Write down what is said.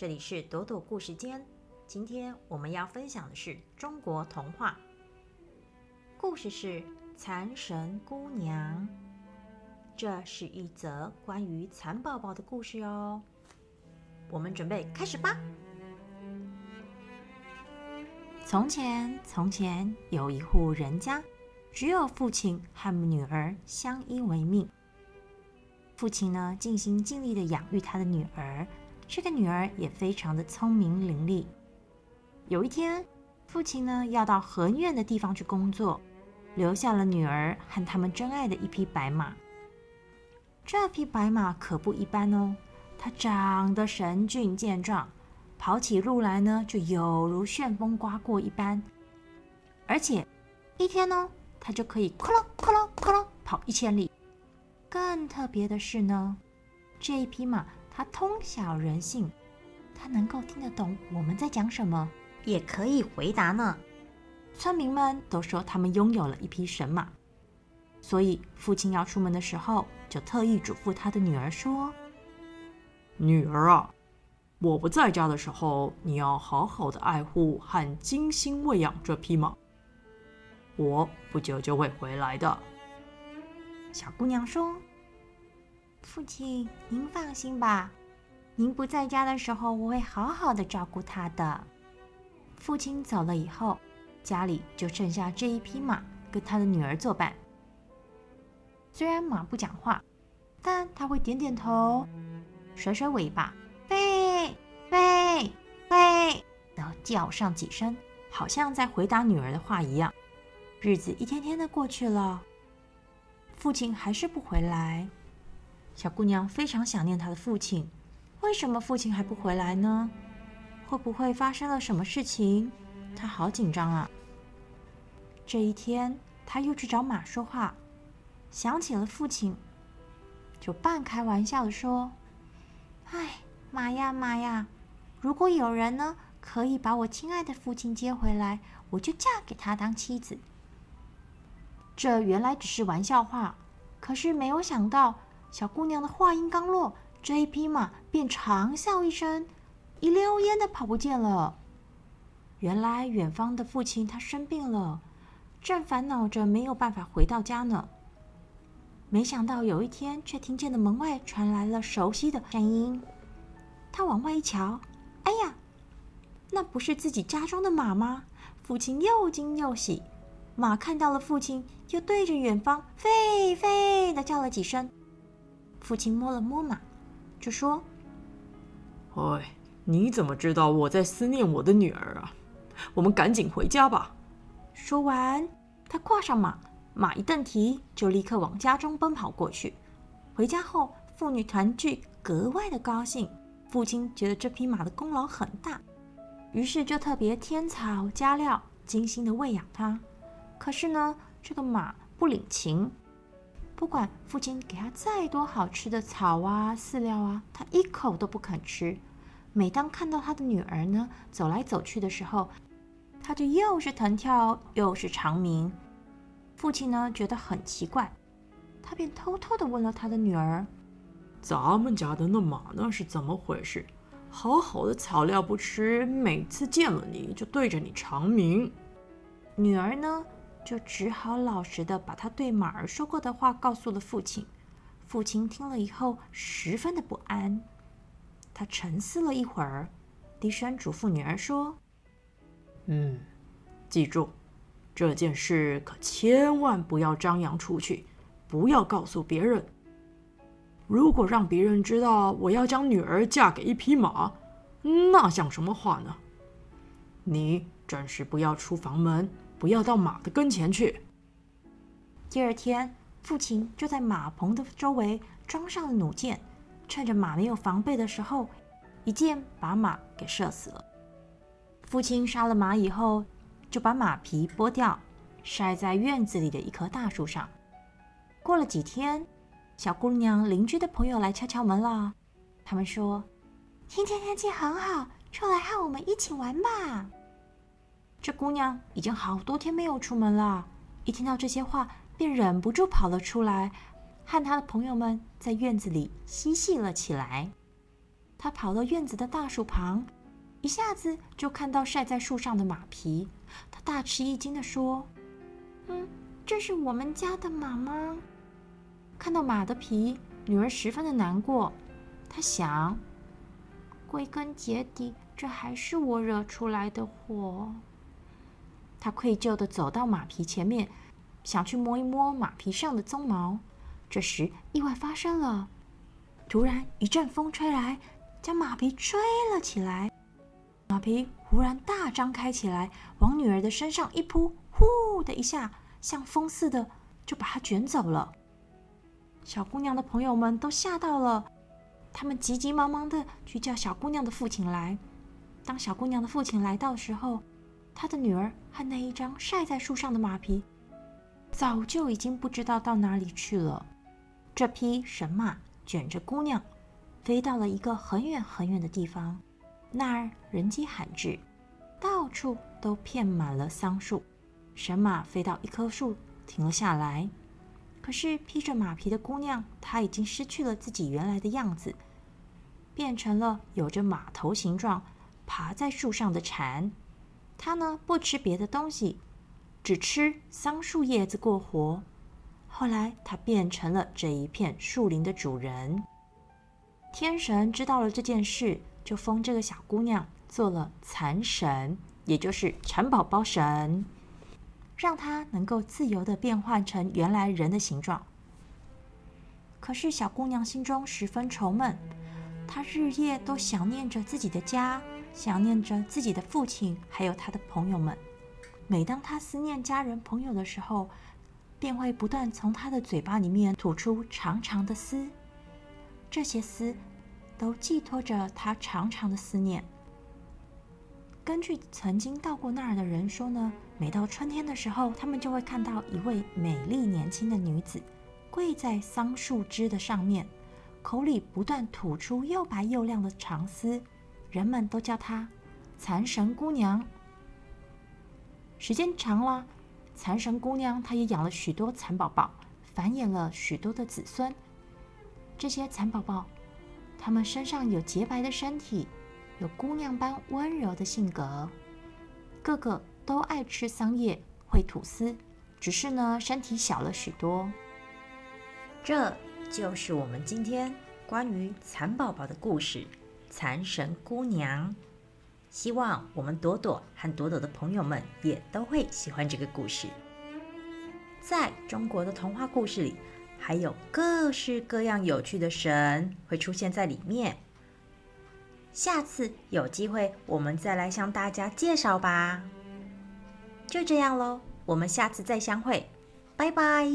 这里是朵朵故事间，今天我们要分享的是中国童话，故事是蚕神姑娘。这是一则关于蚕宝宝的故事哦，我们准备开始吧。从前从前有一户人家，只有父亲和女儿相依为命。父亲呢，尽心尽力地养育他的女儿，这个女儿也非常的聪明伶俐。有一天，父亲呢要到很远的地方去工作，留下了女儿和他们珍爱的一匹白马。这匹白马可不一般哦，它长得神俊健壮，跑起路来呢就有如旋风刮过一般。而且一天呢，它就可以咕噜咕噜咕噜跑1000里。更特别的是呢，这一匹马它通晓人性，它能够听得懂我们在讲什么，也可以回答呢。村民们都说他们拥有了一匹神马，所以父亲要出门的时候，就特意嘱咐他的女儿说：“女儿啊，我不在家的时候，你要好好的爱护和精心喂养这匹马，我不久就会回来的。”小姑娘说：“父亲，您放心吧，您不在家的时候，我会好好的照顾它的。”父亲走了以后，家里就剩下这一匹马跟他的女儿作伴。虽然马不讲话，但它会点点头，甩甩尾巴，喂喂喂，然后叫上几声，好像在回答女儿的话一样。日子一天天的过去了，父亲还是不回来。小姑娘非常想念她的父亲，为什么父亲还不回来呢？会不会发生了什么事情？她好紧张啊。这一天，她又去找马说话，想起了父亲，就半开玩笑的说：“哎，马呀马呀，如果有人呢，可以把我亲爱的父亲接回来，我就嫁给他当妻子。”这原来只是玩笑话，可是没有想到，小姑娘的话音刚落，这一匹马便长啸一声，一溜烟的跑不见了。原来远方的父亲他生病了，正烦恼着没有办法回到家呢。没想到有一天，却听见了门外传来了熟悉的声音。他往外一瞧，哎呀，那不是自己家中的马吗？父亲又惊又喜，马看到了父亲，就对着远方“飞飞”的叫了几声。父亲摸了摸马，就说：“哎，你怎么知道我在思念我的女儿啊？我们赶紧回家吧。”说完，他挂上马，马一蹬蹄，就立刻往家中奔跑过去。回家后，父女团聚，格外的高兴。父亲觉得这匹马的功劳很大，于是就特别添草加料，精心的喂养它。可是呢，这个马不领情，不管父亲给它再多好吃的草啊、饲料啊，它一口都不肯吃。每当看到他的女儿呢走来走去的时候，他就又是腾跳又是长鸣。父亲呢觉得很奇怪，他便偷偷地问了他的女儿：“咱们家的那马呢是怎么回事？好好的草料不吃，每次见了你就对着你长鸣。”女儿呢就只好老实地把他对马儿说过的话告诉了父亲。父亲听了以后十分的不安，他沉思了一会儿，低声嘱咐女儿说：“记住，这件事可千万不要张扬出去，不要告诉别人。如果让别人知道我要将女儿嫁给一匹马，那像什么话呢？你暂时不要出房门，不要到马的跟前去。”第二天，父亲就在马棚的周围装上了弩箭，趁着马没有防备的时候，一箭把马给射死了。父亲杀了马以后，就把马皮剥掉，晒在院子里的一棵大树上。过了几天，小姑娘邻居的朋友来敲敲门了，他们说：“今天天气很好，出来和我们一起玩吧。”这姑娘已经好多天没有出门了，一听到这些话，便忍不住跑了出来，和他的朋友们在院子里嬉戏了起来。他跑到院子的大树旁，一下子就看到晒在树上的马匹。他大吃一惊地说：“这是我们家的马吗？”看到马的皮，女儿十分的难过。她想，归根结底，这还是我惹出来的祸。她愧疚地走到马皮前面，想去摸一摸马皮上的鬃毛。这时，意外发生了。突然一阵风吹来，将马皮吹了起来。马皮忽然大张开起来，往女儿的身上一扑，呼的一下，像风似的就把她卷走了。小姑娘的朋友们都吓到了，他们急急忙忙的去叫小姑娘的父亲来。当小姑娘的父亲来到的时候，她的女儿和那一张晒在树上的马皮早就已经不知道到哪里去了。这匹神马卷着姑娘飞到了一个很远很远的地方，那儿人迹罕至，到处都遍满了桑树。神马飞到一棵树停了下来，可是披着马皮的姑娘，她已经失去了自己原来的样子，变成了有着马头形状爬在树上的蝉。她呢，不吃别的东西，只吃桑树叶子过活。后来她变成了这一片树林的主人。天神知道了这件事，就封这个小姑娘做了蚕神，也就是蚕宝宝神，让她能够自由地变换成原来人的形状。可是小姑娘心中十分愁闷，她日夜都想念着自己的家，想念着自己的父亲，还有她的朋友们。每当她思念家人朋友的时候，便会不断从她的嘴巴里面吐出长长的丝，这些丝都寄托着他长长的思念。根据曾经到过那儿的人说呢，每到春天的时候，他们就会看到一位美丽年轻的女子跪在桑树枝的上面，口里不断吐出又白又亮的长丝，人们都叫她蚕神姑娘。时间长了，蚕神姑娘她也养了许多蚕宝宝，繁衍了许多的子孙。这些蚕宝宝他们身上有洁白的身体，有姑娘般温柔的性格，个个都爱吃桑叶，会吐丝，只是呢，身体小了许多。这就是我们今天关于蚕宝宝的故事，蚕神姑娘。希望我们朵朵和朵朵的朋友们也都会喜欢这个故事。在中国的童话故事里，还有各式各样有趣的神会出现在里面。下次有机会我们再来向大家介绍吧。就这样咯，我们下次再相会，拜拜。